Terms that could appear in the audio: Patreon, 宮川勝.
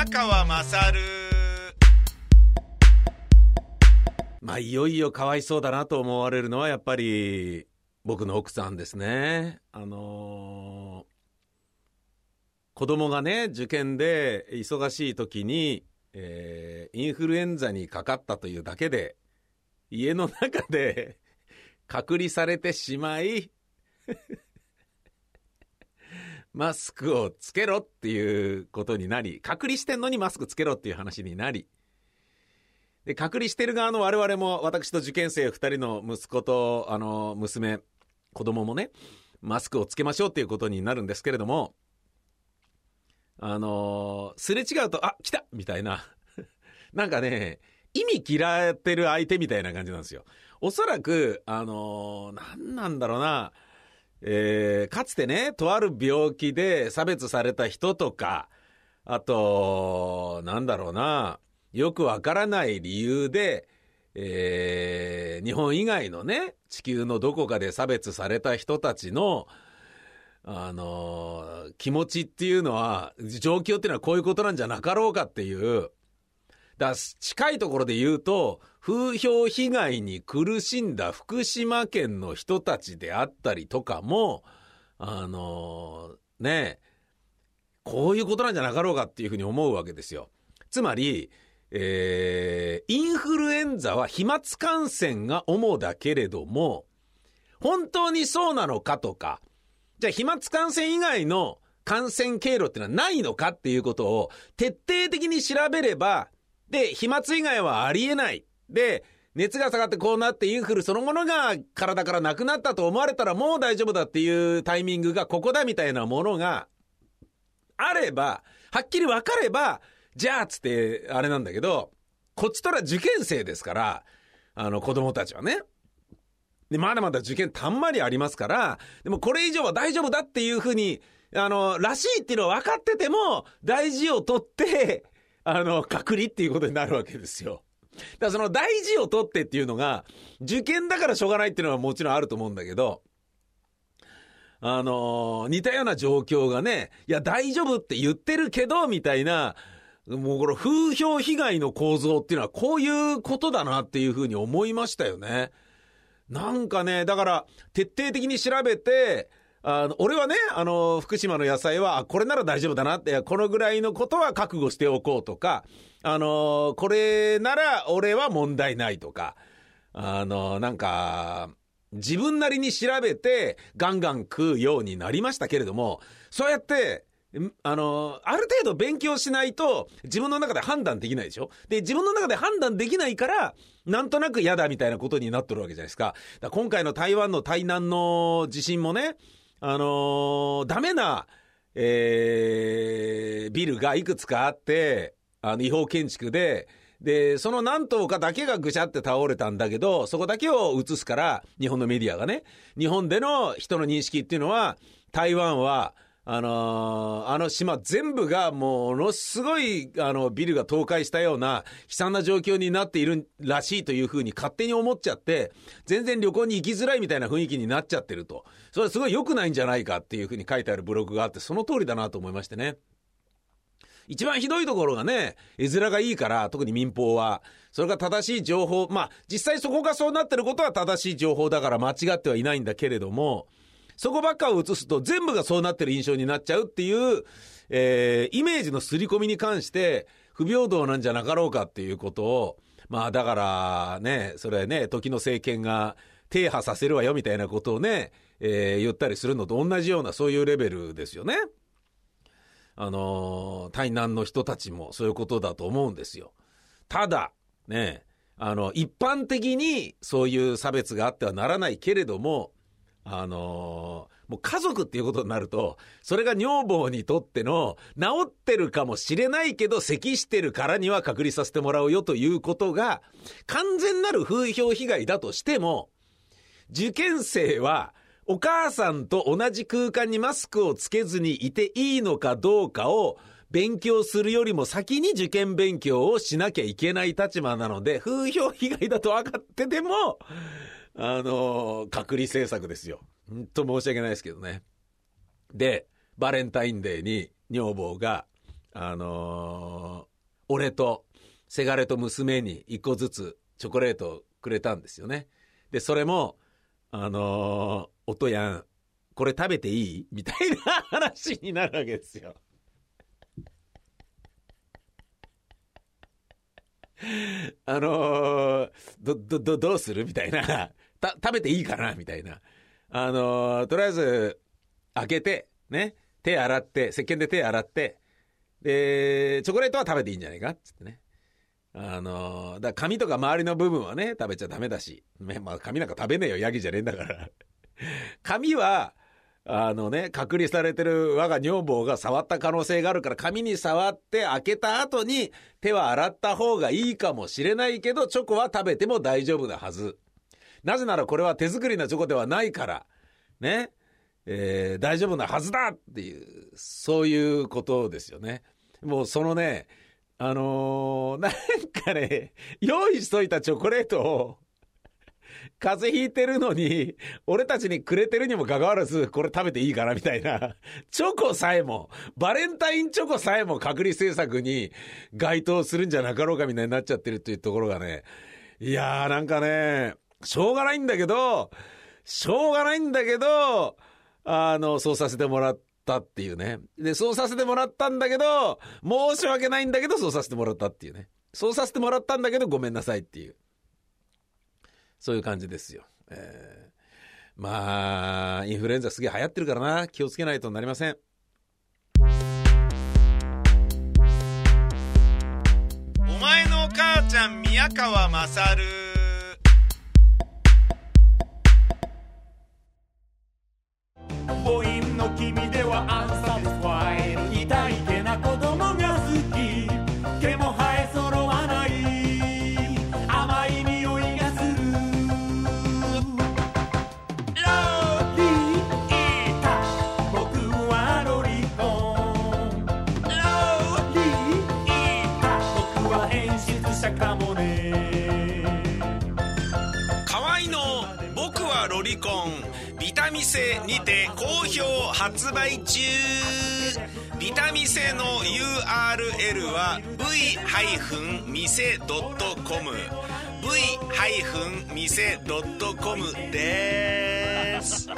宮川勝。まあいよいよかわいそうだなと思われるのはやっぱり僕の奥さんですね。子供がね受験で忙しい時に、インフルエンザにかかったというだけで家の中で隔離されてしまいマスクをつけろっていうことになり、隔離してんのにマスクつけろっていう話になり、で隔離してる側の我々も、私と受験生2人の息子と娘子供もねマスクをつけましょうっていうことになるんですけれども、すれ違うと、あ、来たみたいななんかね意味嫌ってる相手みたいな感じなんですよ。おそらく何なんだろうな、かつてねとある病気で差別された人とか、あとなんだろうな、よくわからない理由で、日本以外のね地球のどこかで差別された人たちの気持ちっていうのは、状況っていうのはこういうことなんじゃなかろうかっていう、だ近いところで言うと風評被害に苦しんだ福島県の人たちであったりとかも、こういうことなんじゃなかろうかっていうふうに思うわけですよ。つまり、インフルエンザは飛沫感染が主だけれども、本当にそうなのかとか、じゃあ飛沫感染以外の感染経路ってのはないのかっていうことを徹底的に調べれば、で飛沫以外はありえない、で熱が下がってこうなってインフルそのものが体からなくなったと思われたらもう大丈夫だっていうタイミングがここだみたいなものがあれば、はっきり分かればじゃあつってあれなんだけど、こっちとら受験生ですから、子供たちはね、でまだまだ受験たんまりありますから、でもこれ以上は大丈夫だっていうふうにらしいっていうのは分かってても、大事を取って隔離っていうことになるわけですよ。だからその大事を取ってっていうのが、受験だからしょうがないっていうのはもちろんあると思うんだけど、似たような状況がね、いや大丈夫って言ってるけどみたいな、もうこの風評被害の構造っていうのはこういうことだなっていうふうに思いましたよね。なんかね、だから徹底的に調べて、俺はね福島の野菜はこれなら大丈夫だなって、このぐらいのことは覚悟しておこうとか、これなら俺は問題ないとか、なんか自分なりに調べてガンガン食うようになりましたけれども、そうやってある程度勉強しないと自分の中で判断できないでしょ。で自分の中で判断できないから、なんとなく嫌だみたいなことになってるわけじゃないですか。だから今回の台湾の台南の地震もね、ダメな、ビルがいくつかあって、違法建築で、その何棟かだけがぐしゃって倒れたんだけど、そこだけを映すから、日本のメディアがね、日本での人の認識っていうのは、台湾はあの島全部がものすごいビルが倒壊したような悲惨な状況になっているらしいというふうに勝手に思っちゃって、全然旅行に行きづらいみたいな雰囲気になっちゃってると、それはすごい良くないんじゃないかっていうふうに書いてあるブログがあって、その通りだなと思いましてね。一番ひどいところがね、絵面がいいから、特に民放はそれが正しい情報、まあ実際そこがそうなってることは正しい情報だから間違ってはいないんだけれども、そこばっかを映すと全部がそうなってる印象になっちゃうっていう、イメージの刷り込みに関して不平等なんじゃなかろうかっていうことを、まあだからね、それね、時の政権が停波させるわよみたいなことをね、言ったりするのと同じような、そういうレベルですよね。台南の人たちもそういうことだと思うんですよ。ただね、一般的にそういう差別があってはならないけれども、もう家族っていうことになると、それが女房にとっての治ってるかもしれないけど咳してるからには隔離させてもらうよということが完全なる風評被害だとしても、受験生はお母さんと同じ空間にマスクをつけずにいていいのかどうかを勉強するよりも先に受験勉強をしなきゃいけない立場なので、風評被害だと分かってても隔離政策ですよ。本当申し訳ないですけどね。でバレンタインデーに女房が俺とせがれと娘に一個ずつチョコレートをくれたんですよね。でそれもおとやんこれ食べていいみたいな話になるわけですよ。どうするみたいな、食べていいかなみたいな、とりあえず開けてね、手洗って石鹸で手洗って、でチョコレートは食べていいんじゃないかっつってね、だから髪とか周りの部分はね食べちゃダメだし、まあ、髪なんか食べねえよ、ヤギじゃねえんだから髪は隔離されてる我が女房が触った可能性があるから、髪に触って開けた後に手は洗った方がいいかもしれないけど、チョコは食べても大丈夫なはず。なぜならこれは手作りなチョコではないからね、大丈夫なはずだっていう、そういうことですよね。もうそのね、なんかね、用意しといたチョコレートを風邪ひいてるのに俺たちにくれてるにもかかわらず、これ食べていいかなみたいな、チョコさえも、バレンタインチョコさえも隔離政策に該当するんじゃなかろうかみたいになっちゃってるというところがね、いやーなんかね、しょうがないんだけどそうさせてもらったっていうね。でそうさせてもらったんだけど、申し訳ないんだけどそうさせてもらったっていうね、そうさせてもらったんだけどごめんなさいっていう、そういう感じですよ。まあインフルエンザすげえ流行ってるからな、気をつけないとなりません。お前のお母ちゃん宮川勝。母音の君ではアンサティスファイル、痛いけな子供が好き、毛も生え揃わない、甘い匂いがする、ロリータ、僕はロリコン、ロリータ、僕は演出者かもね。河合の僕はロリコン、ビタミセにて好評発売中。ビタミセの URL は v-mise.com v-mise.com です。